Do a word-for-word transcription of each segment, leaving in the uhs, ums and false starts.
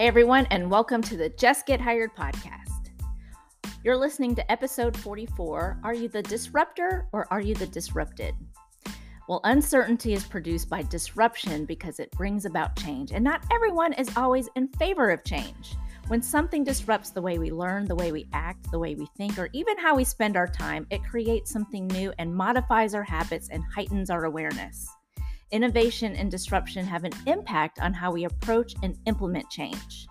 Hey everyone, and welcome to the Jess Get Hired Podcast. You're listening to episode forty-four, Are You the Disruptor or Are You the Disrupted? Well, uncertainty is produced by disruption because it brings about change, and not everyone is always in favor of change. When something disrupts the way we learn, the way we act, the way we think, or even how we spend our time, it creates something new and modifies our habits and heightens our awareness. Innovation and disruption have an impact on how we approach and implement change.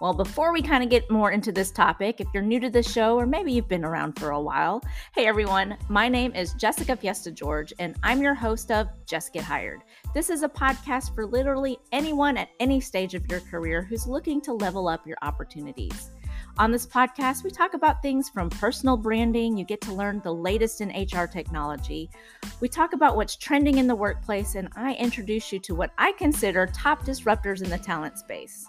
Well, before we kind of get more into this topic, if you're new to this show, or maybe you've been around for a while, hey everyone, my name is Jessica Fiesta-George, and I'm your host of Jess Get Hired. This is a podcast for literally anyone at any stage of your career who's looking to level up your opportunities. On this podcast, we talk about things from personal branding. You get to learn the latest in H R technology. We talk about what's trending in the workplace, and I introduce you to what I consider top disruptors in the talent space.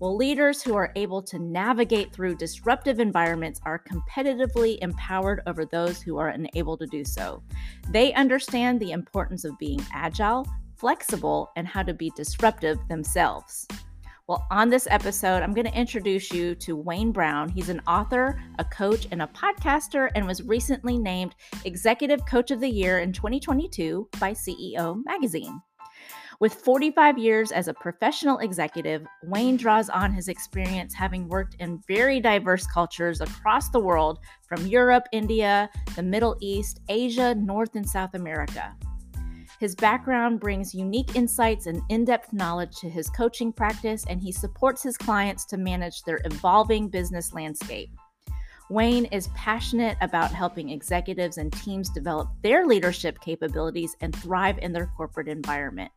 Well, leaders who are able to navigate through disruptive environments are competitively empowered over those who are unable to do so. They understand the importance of being agile, flexible, and how to be disruptive themselves. Well, on this episode, I'm going to introduce you to Wayne Brown. He's an author, a coach, and a podcaster, and was recently named Executive Coach of the Year in twenty twenty-two by C E O Magazine. With forty-five years as a professional executive, Wayne draws on his experience having worked in very diverse cultures across the world, from Europe, India, the Middle East, Asia, North and South America. His background brings unique insights and in-depth knowledge to his coaching practice, and he supports his clients to manage their evolving business landscape. Wayne is passionate about helping executives and teams develop their leadership capabilities and thrive in their corporate environment.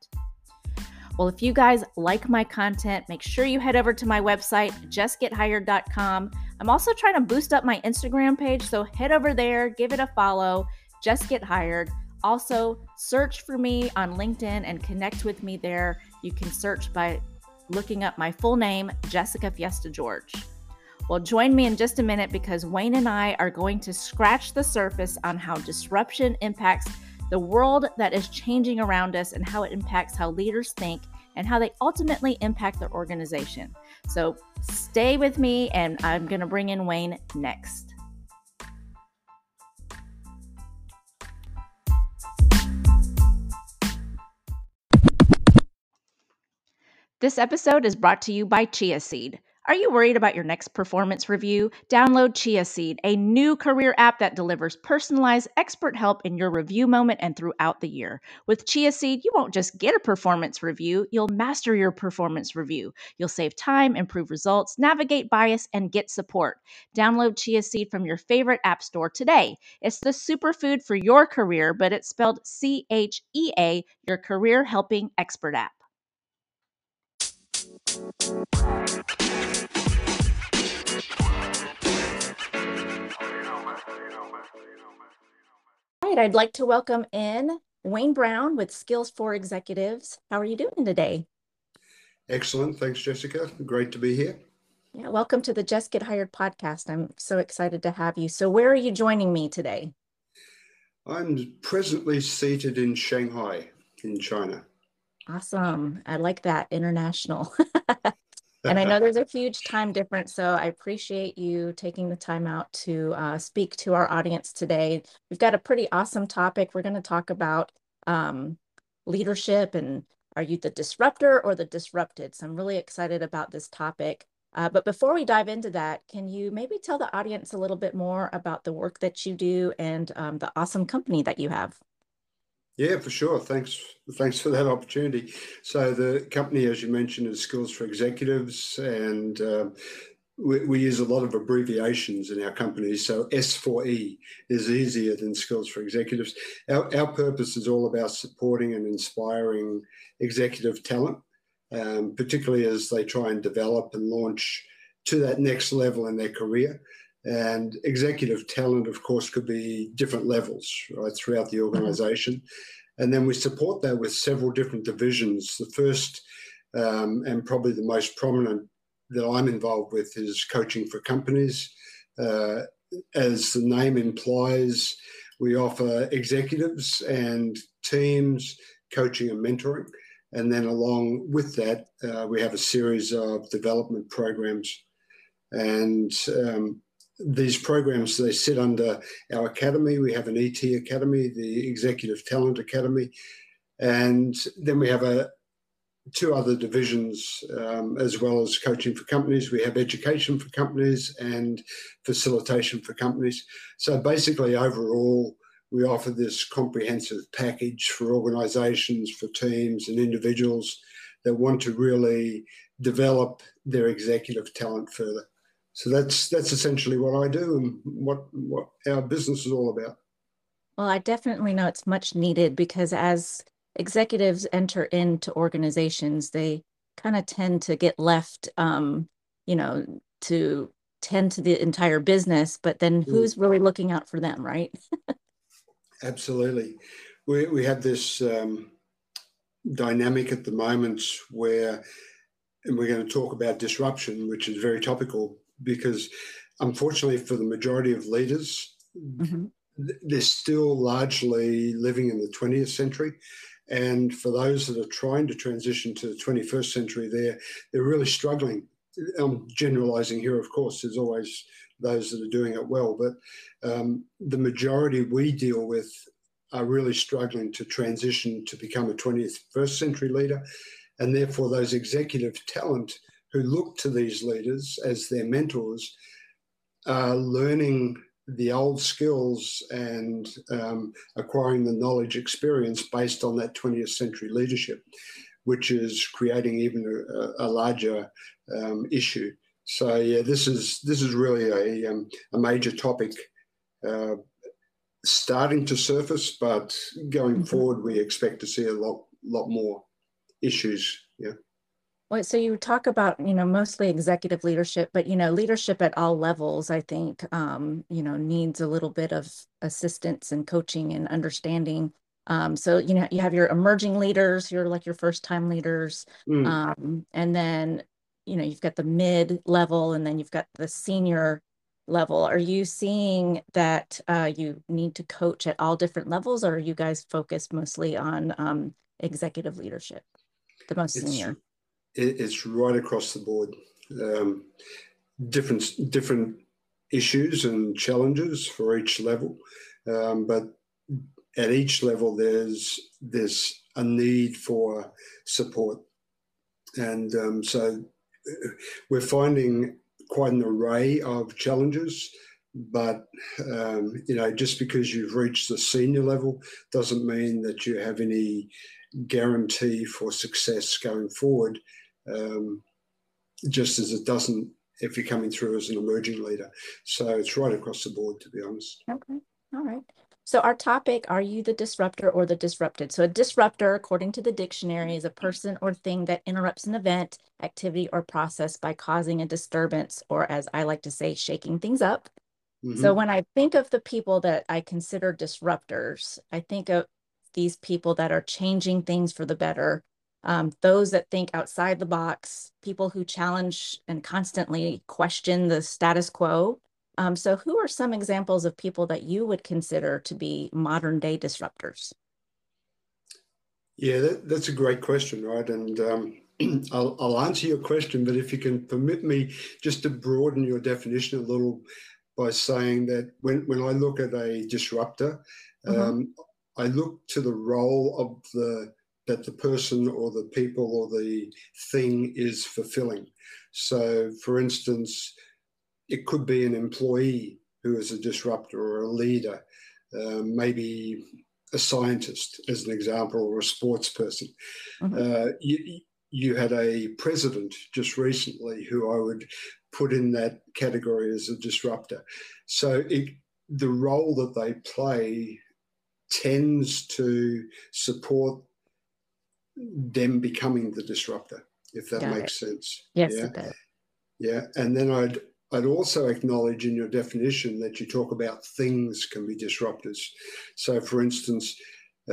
Well, if you guys like my content, make sure you head over to my website, jess get hired dot com. I'm also trying to boost up my Instagram page, so head over there, give it a follow, Jess Get Hired. Also, search for me on LinkedIn and connect with me there. You can search by looking up my full name, Jessica Fiesta-George. Well, join me in just a minute because Wayne and I are going to scratch the surface on how disruption impacts the world that is changing around us and how it impacts how leaders think and how they ultimately impact their organization. So stay with me, and I'm going to bring in Wayne next. This episode is brought to you by Chia Seed. Are you worried about your next performance review? Download Chia Seed, a new career app that delivers personalized expert help in your review moment and throughout the year. With Chia Seed, you won't just get a performance review, you'll master your performance review. You'll save time, improve results, navigate bias, and get support. Download Chia Seed from your favorite app store today. It's the superfood for your career, but it's spelled C H E A, your career helping expert app. All right, I'd like to welcome in Wayne Brown with Skills for Executives. How are you doing today? Excellent. Thanks, Jessica. Great to be here. Yeah, welcome to the Jess Get Hired podcast. I'm so excited to have you. So where are you joining me today? I'm presently seated in Shanghai in China. Awesome. I like that. International. And I know there's a huge time difference, so I appreciate you taking the time out to uh, speak to our audience today. We've got a pretty awesome topic. We're going to talk about um, leadership and are you the disruptor or the disrupted? So I'm really excited about this topic. Uh, but before we dive into that, can you maybe tell the audience a little bit more about the work that you do and um, the awesome company that you have? Yeah, for sure. Thanks. Thanks for that opportunity. So the company, as you mentioned, is Skills for Executives, and uh, we, we use a lot of abbreviations in our company. So S four E is easier than Skills for Executives. Our, our purpose is all about supporting and inspiring executive talent, um, particularly as they try and develop and launch to that next level in their career. And executive talent, of course, could be different levels, right, throughout the organization. Mm-hmm. And then we support that with several different divisions. The first um, and probably the most prominent that I'm involved with is coaching for companies. Uh, as the name implies, we offer executives and teams coaching and mentoring. And then along with that, uh, we have a series of development programs. And um, these programs, they sit under our academy. We have an E T Academy, the Executive Talent Academy. And then we have a, two other divisions, um, as well as coaching for companies. We have education for companies and facilitation for companies. So basically, overall, we offer this comprehensive package for organizations, for teams and individuals that want to really develop their executive talent further. So that's that's essentially what I do and what, what our business is all about. Well, I definitely know it's much needed, because as executives enter into organizations, they kind of tend to get left, um, you know, to tend to the entire business, but then who's really looking out for them, right? Absolutely. We we have this um, dynamic at the moment where, and we're going to talk about disruption, which is very topical, because unfortunately for the majority of leaders, mm-hmm. th- they're still largely living in the twentieth century. And for those that are trying to transition to the twenty-first century, they're, they're really struggling. I'm generalizing here, of course. There's always those that are doing it well, but um, the majority we deal with are really struggling to transition to become a twenty-first century leader, and therefore those executive talent who look to these leaders as their mentors are learning the old skills and um, acquiring the knowledge experience based on that twentieth century leadership, which is creating even a, a larger um, issue. So yeah, this is this is really a um, a major topic, uh, starting to surface, but going mm-hmm. forward, we expect to see a lot lot more issues. Yeah. Well, so you talk about you know mostly executive leadership, but you know leadership at all levels, I think um, you know needs a little bit of assistance and coaching and understanding. Um, so, you know, you have your emerging leaders, you're like your first time leaders, mm. um, and then, you know, you've got the mid level, and then you've got the senior level. Are you seeing that uh, you need to coach at all different levels, or are you guys focused mostly on um, executive leadership, the most it's, senior? It's right across the board. Um, different, different issues and challenges for each level, um, but at each level, there's there's a need for support, and um, so we're finding quite an array of challenges. But um, you know, just because you've reached the senior level doesn't mean that you have any guarantee for success going forward. Um, just as it doesn't if you're coming through as an emerging leader. So it's right across the board, to be honest. Okay. All right. So our topic, are you the disruptor or the disrupted? So a disruptor, according to the dictionary, is a person or thing that interrupts an event, activity, or process by causing a disturbance, or as I like to say, shaking things up. Mm-hmm. So when I think of the people that I consider disruptors, I think of these people that are changing things for the better, um, those that think outside the box, people who challenge and constantly question the status quo. Um, so who are some examples of people that you would consider to be modern day disruptors? Yeah, that, that's a great question, right? And um, I'll, I'll answer your question, but if you can permit me just to broaden your definition a little by saying that when, when I look at a disruptor, mm-hmm. um, I look to the role of the that the person or the people or the thing is fulfilling. So, for instance, it could be an employee who is a disruptor or a leader, uh, maybe a scientist, as an example, or a sports person. Mm-hmm. Uh, you, you had a president just recently who I would put in that category as a disruptor. So it, the role that they play tends to support them becoming the disruptor, if that Got makes it. sense. Yes, yeah? it does. Yeah, and then I'd... I'd also acknowledge in your definition that you talk about things can be disruptors. So, for instance,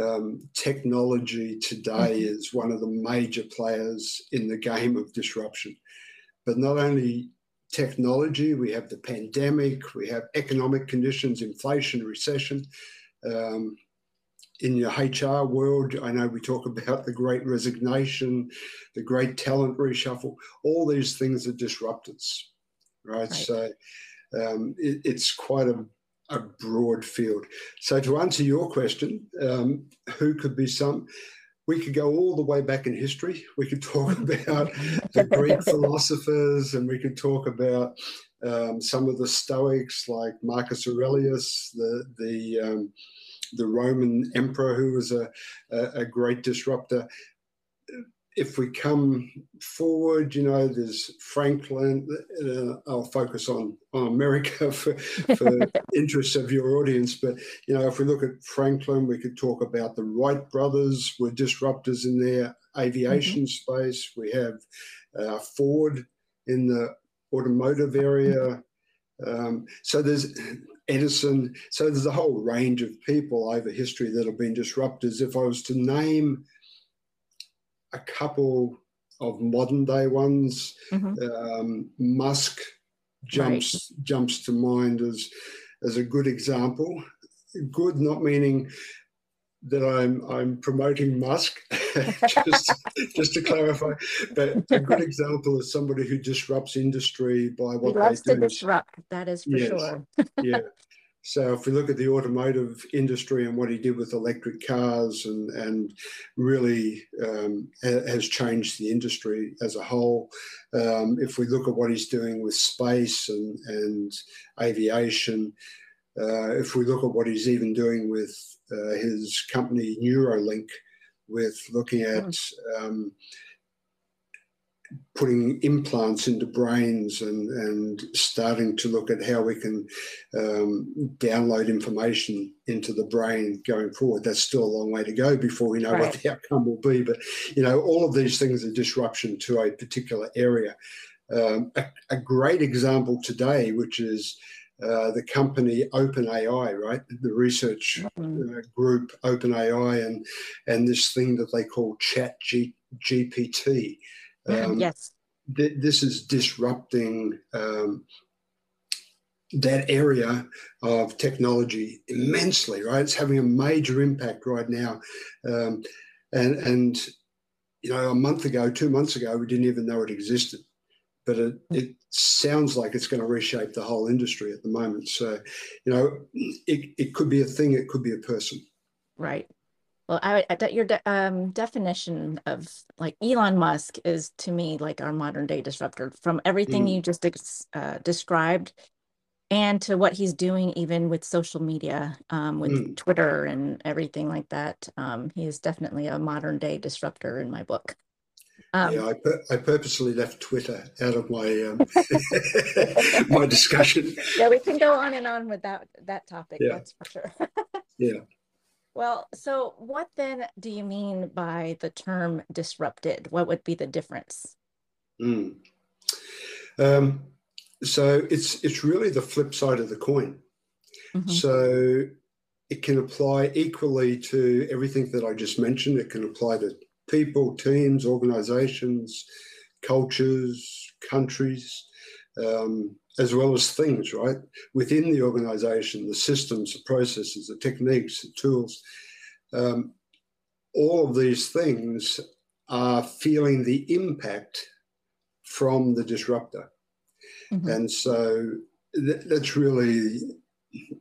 um, technology today mm-hmm. is one of the major players in the game of disruption. But not only technology, we have the pandemic, we have economic conditions, inflation, recession, um, in the H R world, I know we talk about the great resignation, the great talent reshuffle, all these things are disruptors, right? right. So um, it, it's quite a, a broad field. So to answer your question, um, who could be some? We could go all the way back in history. We could talk about the Greek philosophers, and we could talk about um, some of the Stoics like Marcus Aurelius, the the um, the Roman emperor who was a, a, a great disruptor. If we come forward, you know, there's Franklin. Uh, I'll focus on, on America for, for interest of your audience. But, you know, if we look at Franklin, we could talk about the Wright brothers were disruptors in their aviation mm-hmm. space. We have uh, Ford in the automotive area. Um, so there's Edison. So there's a whole range of people over history that have been disruptors. If I was to name a couple of modern day ones, mm-hmm. um, Musk jumps right. jumps to mind as as a good example. Good, not meaning that I'm I'm promoting Musk, just just to clarify. But a good example is somebody who disrupts industry by what he loves they do. To disrupt, that is for yes. sure. yeah. So if we look at the automotive industry and what he did with electric cars, and, and really um, ha- has changed the industry as a whole. Um, if we look at what he's doing with space and, and aviation, uh, if we look at what he's even doing with uh, his company Neuralink, with looking at um, putting implants into brains and, and starting to look at how we can um, download information into the brain going forward. That's still a long way to go before we know right. what the outcome will be. But, you know, all of these things are disruption to a particular area. Um, a, a great example today, which is uh, the company OpenAI, right? The research mm-hmm. uh, group OpenAI and, and this thing that they call ChatGPT. Um, yes, th- this is disrupting um, that area of technology immensely, right? It's having a major impact right now. Um, and, and, you know, a month ago, two months ago, we didn't even know it existed. But it, it sounds like it's going to reshape the whole industry at the moment. So, you know, it, it could be a thing. It could be a person. Right. Well, I, I, your de- um, definition of like Elon Musk is to me like our modern day disruptor, from everything mm. you just uh, described and to what he's doing, even with social media, um, with mm. Twitter and everything like that. Um, he is definitely a modern day disruptor in my book. Um, yeah, I, pur- I purposely left Twitter out of my um, my discussion. Yeah, we can go on and on with that, that topic, yeah. That's for sure. yeah. Well, so what then do you mean by the term disrupted? What would be the difference? Mm. Um, so it's it's really the flip side of the coin. Mm-hmm. So it can apply equally to everything that I just mentioned. It can apply to people, teams, organizations, cultures, countries, um, as well as things, right? Within the organization, the systems, the processes, the techniques, the tools, um, all of these things are feeling the impact from the disruptor. Mm-hmm. And so th- that's really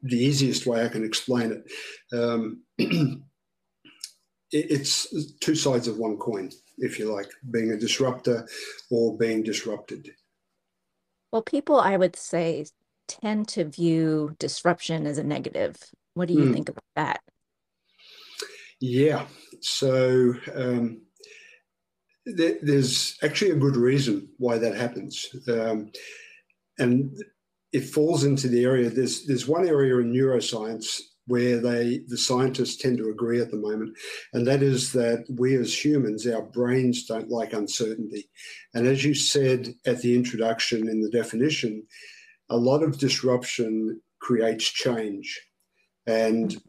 the easiest way I can explain it. Um, it. It's two sides of one coin, if you like, being a disruptor or being disrupted. Well, people, I would say, tend to view disruption as a negative. What do you mm. think about that? Yeah. So um, th- there's actually a good reason why that happens. Um, and it falls into the area, there's there's one area in neuroscience where they the scientists tend to agree at the moment, and that is that we as humans, our brains don't like uncertainty. And as you said at the introduction in the definition, a lot of disruption creates change, and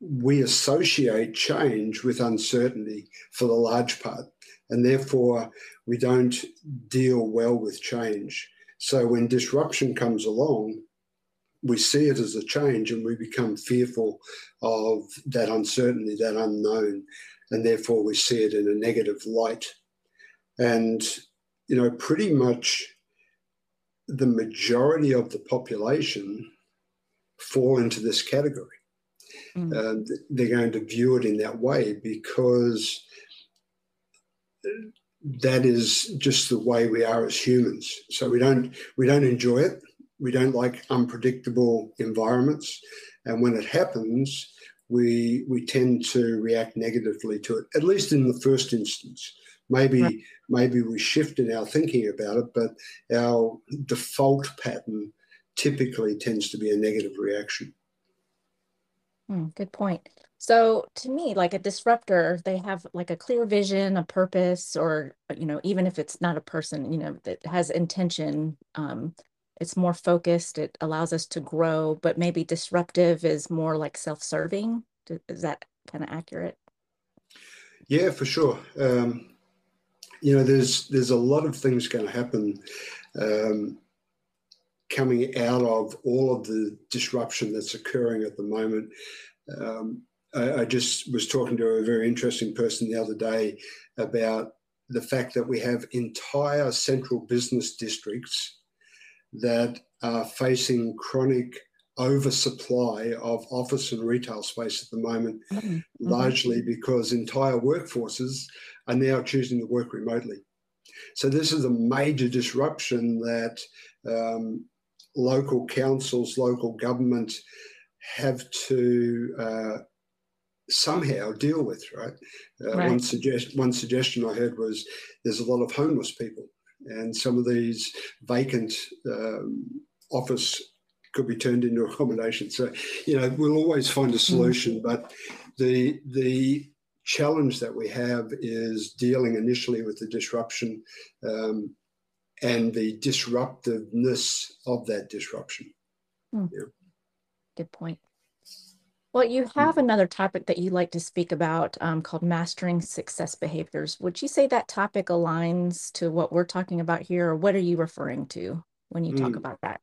we associate change with uncertainty for the large part, and therefore we don't deal well with change. So when disruption comes along, we see it as a change and we become fearful of that uncertainty, that unknown, and therefore we see it in a negative light. And, you know, pretty much the majority of the population fall into this category. Mm. Um, they're going to view it in that way because that is just the way we are as humans. So we don't we don't enjoy it. We don't like unpredictable environments. And when it happens, we we tend to react negatively to it, at least in the first instance. Maybe right. maybe we shift in our thinking about it, but our default pattern typically tends to be a negative reaction. Mm, good point. So to me, like a disruptor, they have like a clear vision, a purpose, or, you know, even if it's not a person, you know, that has intention, um, it's more focused. It allows us to grow, but maybe disruptive is more like self-serving. Is that kind of accurate? Yeah, for sure. Um, you know, there's there's a lot of things going to happen um, coming out of all of the disruption that's occurring at the moment. Um, I, I just was talking to a very interesting person the other day about the fact that we have entire central business districts that are facing chronic oversupply of office and retail space at the moment, mm-hmm. largely because entire workforces are now choosing to work remotely. So this is a major disruption that um, local councils, local government have to uh, somehow deal with, right? Uh, right. One, suggest- one suggestion I heard was there's a lot of homeless people, and some of these vacant um, office could be turned into accommodation. So, you know, we'll always find a solution, mm-hmm. but the the challenge that we have is dealing initially with the disruption um, and the disruptiveness of that disruption. Mm. Yeah. Good point. Well, you have another topic that you like to speak about um, called mastering success behaviors. Would you say that topic aligns to what we're talking about here, or what are you referring to when you talk mm. about that?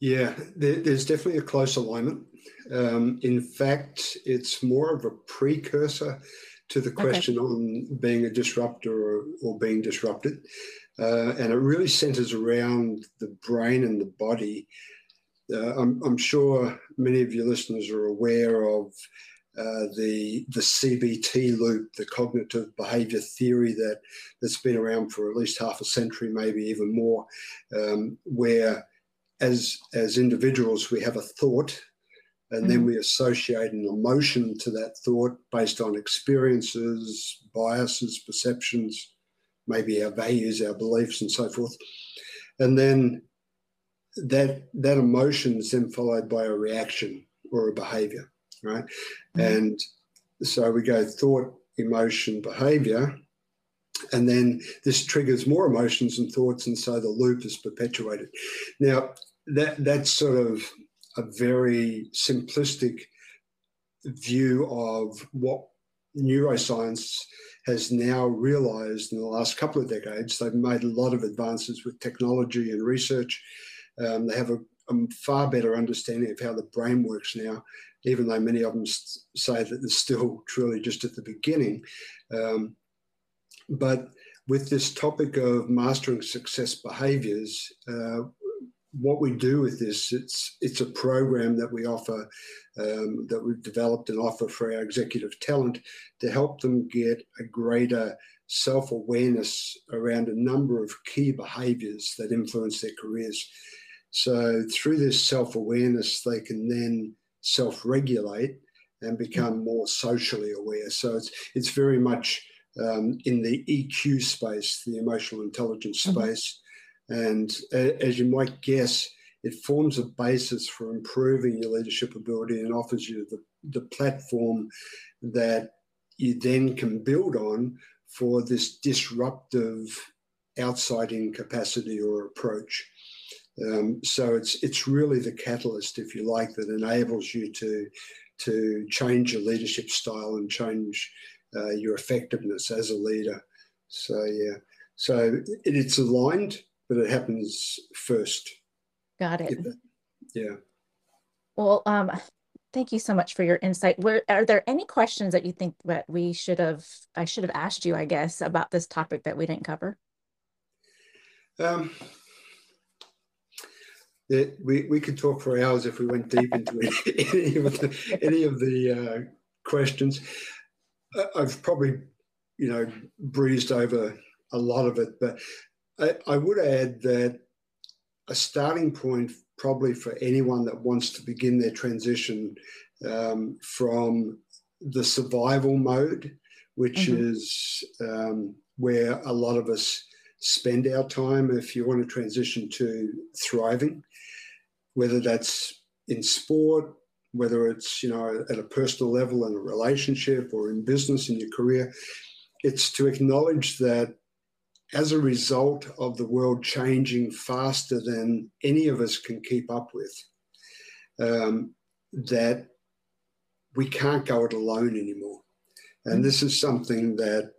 Yeah, there, there's definitely a close alignment. Um, in fact, it's more of a precursor to the question okay. on being a disruptor or, or being disrupted. Uh, and it really centers around the brain and the body. Uh, I'm, I'm sure many of your listeners are aware of uh, the the C B T loop, the cognitive behavior theory that, that's been around for at least half a century, maybe even more, um, where as, as individuals we have a thought and mm-hmm. then we associate an emotion to that thought based on experiences, biases, perceptions, maybe our values, our beliefs and so forth. And then that that emotion is then followed by a reaction or a behavior, right? Mm-hmm. And so we go thought, emotion, behavior, and then this triggers more emotions and thoughts, and so the loop is perpetuated. Now, that that's sort of a very simplistic view of what neuroscience has now realized in the last couple of decades. They've made a lot of advances with technology and research. Um, they have a, a far better understanding of how the brain works now, even though many of them st- say that they're still truly just at the beginning. Um, but with this topic of mastering success behaviors, uh, what we do with this, it's it's a program that we offer, um, that we've developed and offer for our executive talent to help them get a greater self-awareness around a number of key behaviors that influence their careers. So through this self-awareness, they can then self-regulate and become more socially aware. So it's it's very much um, in the E Q space, the emotional intelligence space. Mm-hmm. And uh, as you might guess, it forms a basis for improving your leadership ability and offers you the, the platform that you then can build on for this disruptive outside-in capacity or approach. Um, so it's it's really the catalyst, if you like, that enables you to, to change your leadership style and change uh, your effectiveness as a leader. So, yeah. So it, it's aligned, but it happens first. Got it. Yeah. Well, um, thank you so much for your insight. Were, are there any questions that you think that we should have, I should have asked you, I guess, about this topic that we didn't cover? Um, it, we, we could talk for hours if we went deep into any of the, any of the uh, questions. I've probably, you know, breezed over a lot of it, but I, I would add that a starting point probably for anyone that wants to begin their transition um, from the survival mode, which mm-hmm. is um, where a lot of us spend our time, if you want to transition to thriving, whether that's in sport, whether it's, you know, at a personal level in a relationship or in business, in your career, it's to acknowledge that as a result of the world changing faster than any of us can keep up with, um, that we can't go it alone anymore. And this is something that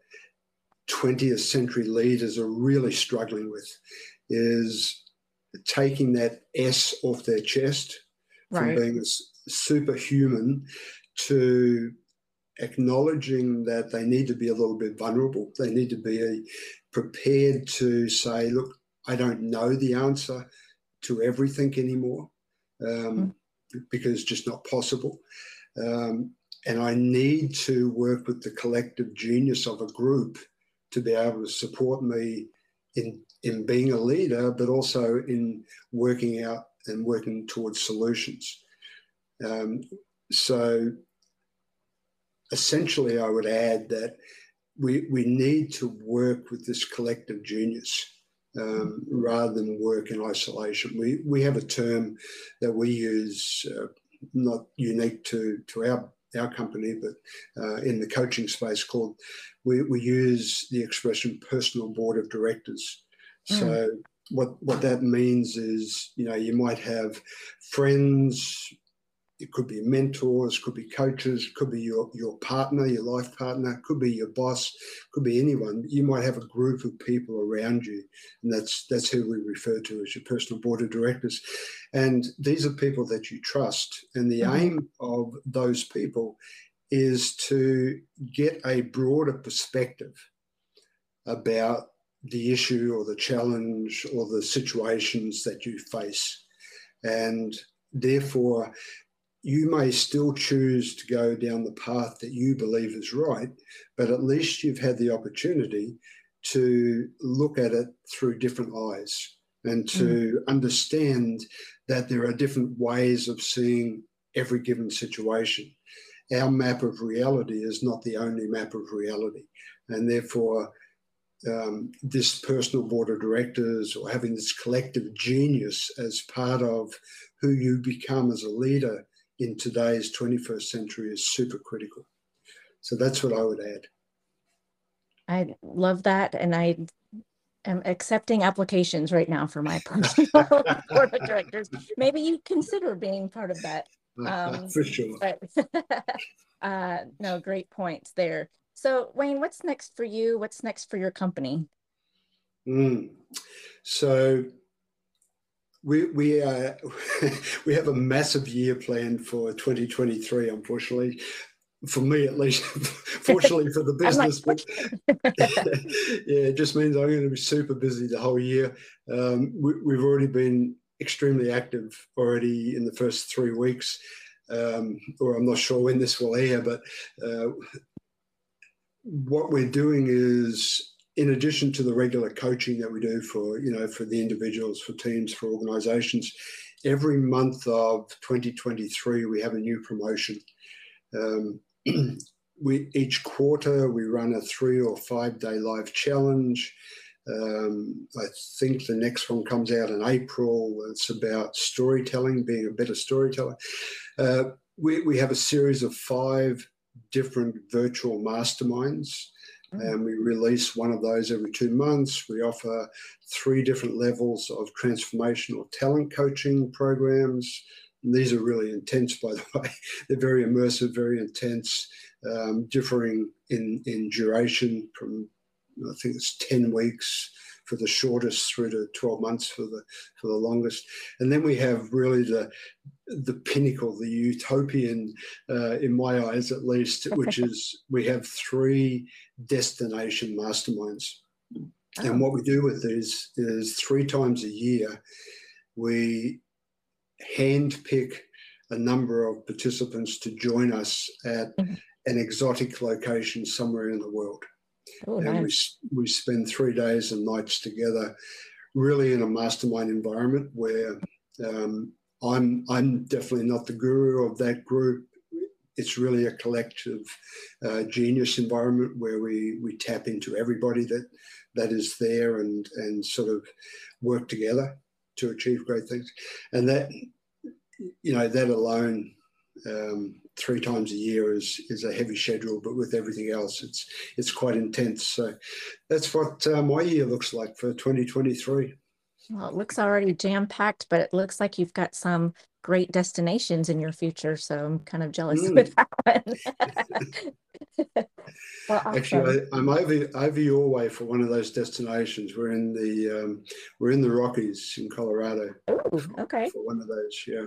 twentieth century leaders are really struggling with, is taking that S off their chest from right. being a superhuman to acknowledging that they need to be a little bit vulnerable. They need to be a, prepared to say, look, I don't know the answer to everything anymore um, mm. because it's just not possible. Um, and I need to work with the collective genius of a group to be able to support me in, in being a leader, but also in working out and working towards solutions. Um, so essentially, I would add that we we need to work with this collective genius um, rather than work in isolation. We we have a term that we use, uh, not unique to, to our, our company, but uh, in the coaching space called, we, we use the expression personal board of directors. Mm. So what, what that means is, you know, you might have friends, it could be mentors, could be coaches, could be your, your partner, your life partner, could be your boss, could be anyone. You might have a group of people around you, and that's that's who we refer to as your personal board of directors. And these are people that you trust. And the mm-hmm. aim of those people is to get a broader perspective about the issue or the challenge or the situations that you face. And therefore, you may still choose to go down the path that you believe is right, but at least you've had the opportunity to look at it through different eyes and to mm-hmm. understand that there are different ways of seeing every given situation. Our map of reality is not the only map of reality. And therefore, um, this personal board of directors or having this collective genius as part of who you become as a leader in today's twenty-first century is super critical. So that's what I would add. I love that. And I am accepting applications right now for my personal board of directors. Maybe you consider being part of that. Um, for sure. But uh, no, great points there. So Wayne, what's next for you? What's next for your company? Mm. So We we uh, we have a massive year planned for twenty twenty-three, unfortunately, for me at least. Fortunately for the business, like, but yeah, it just means I'm going to be super busy the whole year. Um, we, we've already been extremely active already in the first three weeks, um, or I'm not sure when this will air, but uh, what we're doing is, in addition to the regular coaching that we do for, you know, for the individuals, for teams, for organizations, every month of twenty twenty-three, we have a new promotion. Um, we each quarter, we run a three or five day live challenge. Um, I think the next one comes out in April. It's about storytelling, being a better storyteller. Uh, we, we have a series of five different virtual masterminds. And we release one of those every two months. We offer three different levels of transformational talent coaching programs. And these are really intense, by the way. They're very immersive, very intense, um, differing in, in duration from, I think it's ten weeks, for the shortest through to twelve months for the for the longest. And then we have really the the pinnacle, the utopian, uh, in my eyes at least, which is we have three destination masterminds. And what we do with these is three times a year, we handpick a number of participants to join us at mm-hmm. an exotic location somewhere in the world. Oh, and nice. we, we spend three days and nights together, really in a mastermind environment where um, I'm, I'm definitely not the guru of that group. It's really a collective uh, genius environment where we, we tap into everybody that, that is there and, and sort of work together to achieve great things. And that, you know, that alone, um, three times a year is is a heavy schedule, but with everything else, it's it's quite intense. So that's what uh, my year looks like for twenty twenty-three. Well, it looks already jam-packed, but it looks like you've got some great destinations in your future. So I'm kind of jealous mm. with that one. Well, awesome. Actually, I, I'm over over your way for one of those destinations. We're in the um, we're in the Rockies in Colorado. Oh, okay. For one of those, yeah.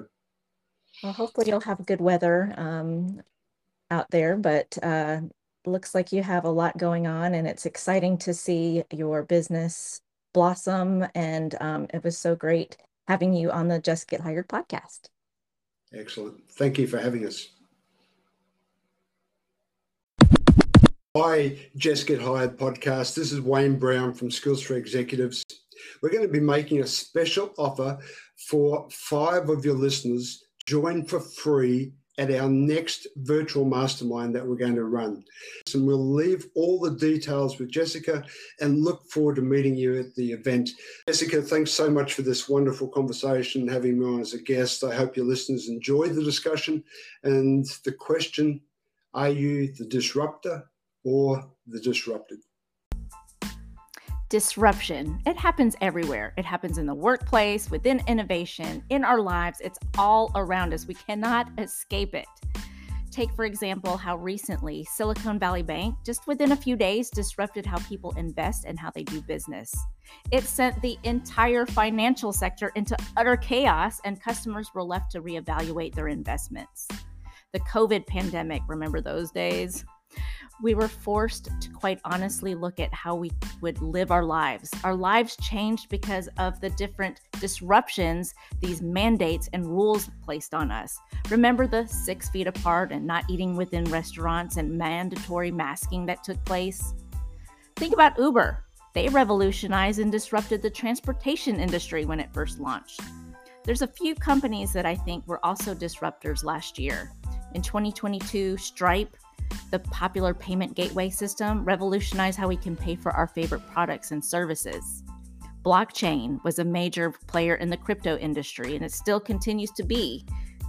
Well, hopefully you'll have good weather um, out there, but uh, looks like you have a lot going on, and it's exciting to see your business blossom. And um, it was so great having you on the Just Get Hired podcast. Excellent. Thank you for having us. Hi, Jess Get Hired podcast. This is Wayne Brown from Skills four Executives. We're going to be making a special offer for five of your listeners. Join for free at our next virtual mastermind that we're going to run. And we'll leave all the details with Jessica and look forward to meeting you at the event. Jessica, thanks so much for this wonderful conversation, having me on as a guest. I hope your listeners enjoyed the discussion. And the question, are you the disruptor or the disrupted? Disruption. It happens everywhere. It happens in the workplace, within innovation, in our lives. It's all around us. We cannot escape it. Take, for example, how recently Silicon Valley Bank, just within a few days, disrupted how people invest and how they do business. It sent the entire financial sector into utter chaos, and customers were left to reevaluate their investments. The COVID pandemic, remember those days? We were forced to quite honestly look at how we would live our lives. Our lives changed because of the different disruptions, these mandates and rules placed on us. Remember the six feet apart and not eating within restaurants and mandatory masking that took place? Think about Uber. They revolutionized and disrupted the transportation industry when it first launched. There's a few companies that I think were also disruptors last year. In twenty twenty-two, Stripe, the popular payment gateway system, revolutionized how we can pay for our favorite products and services. Blockchain was a major player in the crypto industry, and it still continues to be.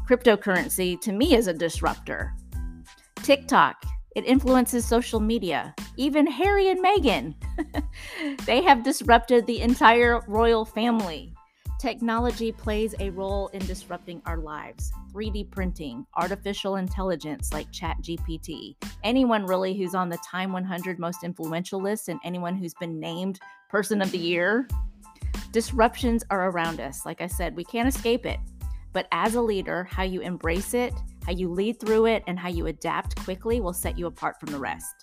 Cryptocurrency, to me, is a disruptor. TikTok, it influences social media. Even Harry and Meghan, they have disrupted the entire royal family. Technology plays a role in disrupting our lives. three D printing, artificial intelligence like ChatGPT, anyone really who's on the Time one hundred most influential list and anyone who's been named Person of the Year. Disruptions are around us. Like I said, we can't escape it. But as a leader, how you embrace it, how you lead through it, and how you adapt quickly will set you apart from the rest.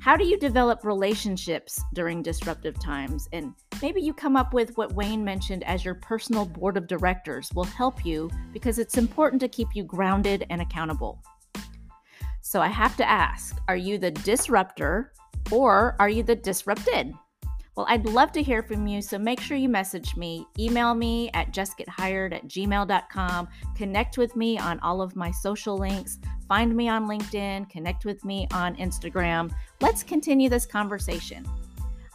How do you develop relationships during disruptive times? And maybe you come up with what Wayne mentioned as your personal board of directors will help you, because it's important to keep you grounded and accountable. So I have to ask, are you the disruptor or are you the disrupted? Well, I'd love to hear from you, so make sure you message me, email me at just get hired at gmail dot com, connect with me on all of my social links, find me on LinkedIn, connect with me on Instagram. Let's continue this conversation.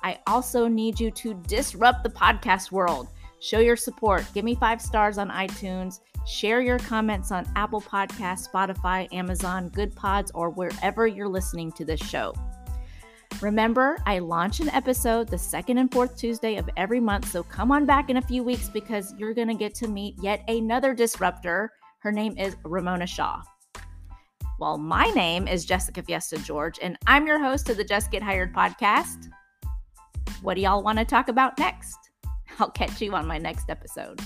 I also need you to disrupt the podcast world. Show your support. Give me five stars on iTunes. Share your comments on Apple Podcasts, Spotify, Amazon, Good Pods, or wherever you're listening to this show. Remember, I launch an episode the second and fourth Tuesday of every month, so come on back in a few weeks because you're going to get to meet yet another disruptor. Her name is Ramona Shaw. Well, my name is Jessica Fiesta-George, and I'm your host of the Just Get Hired podcast. what do y'all want to talk about next? I'll catch you on my next episode.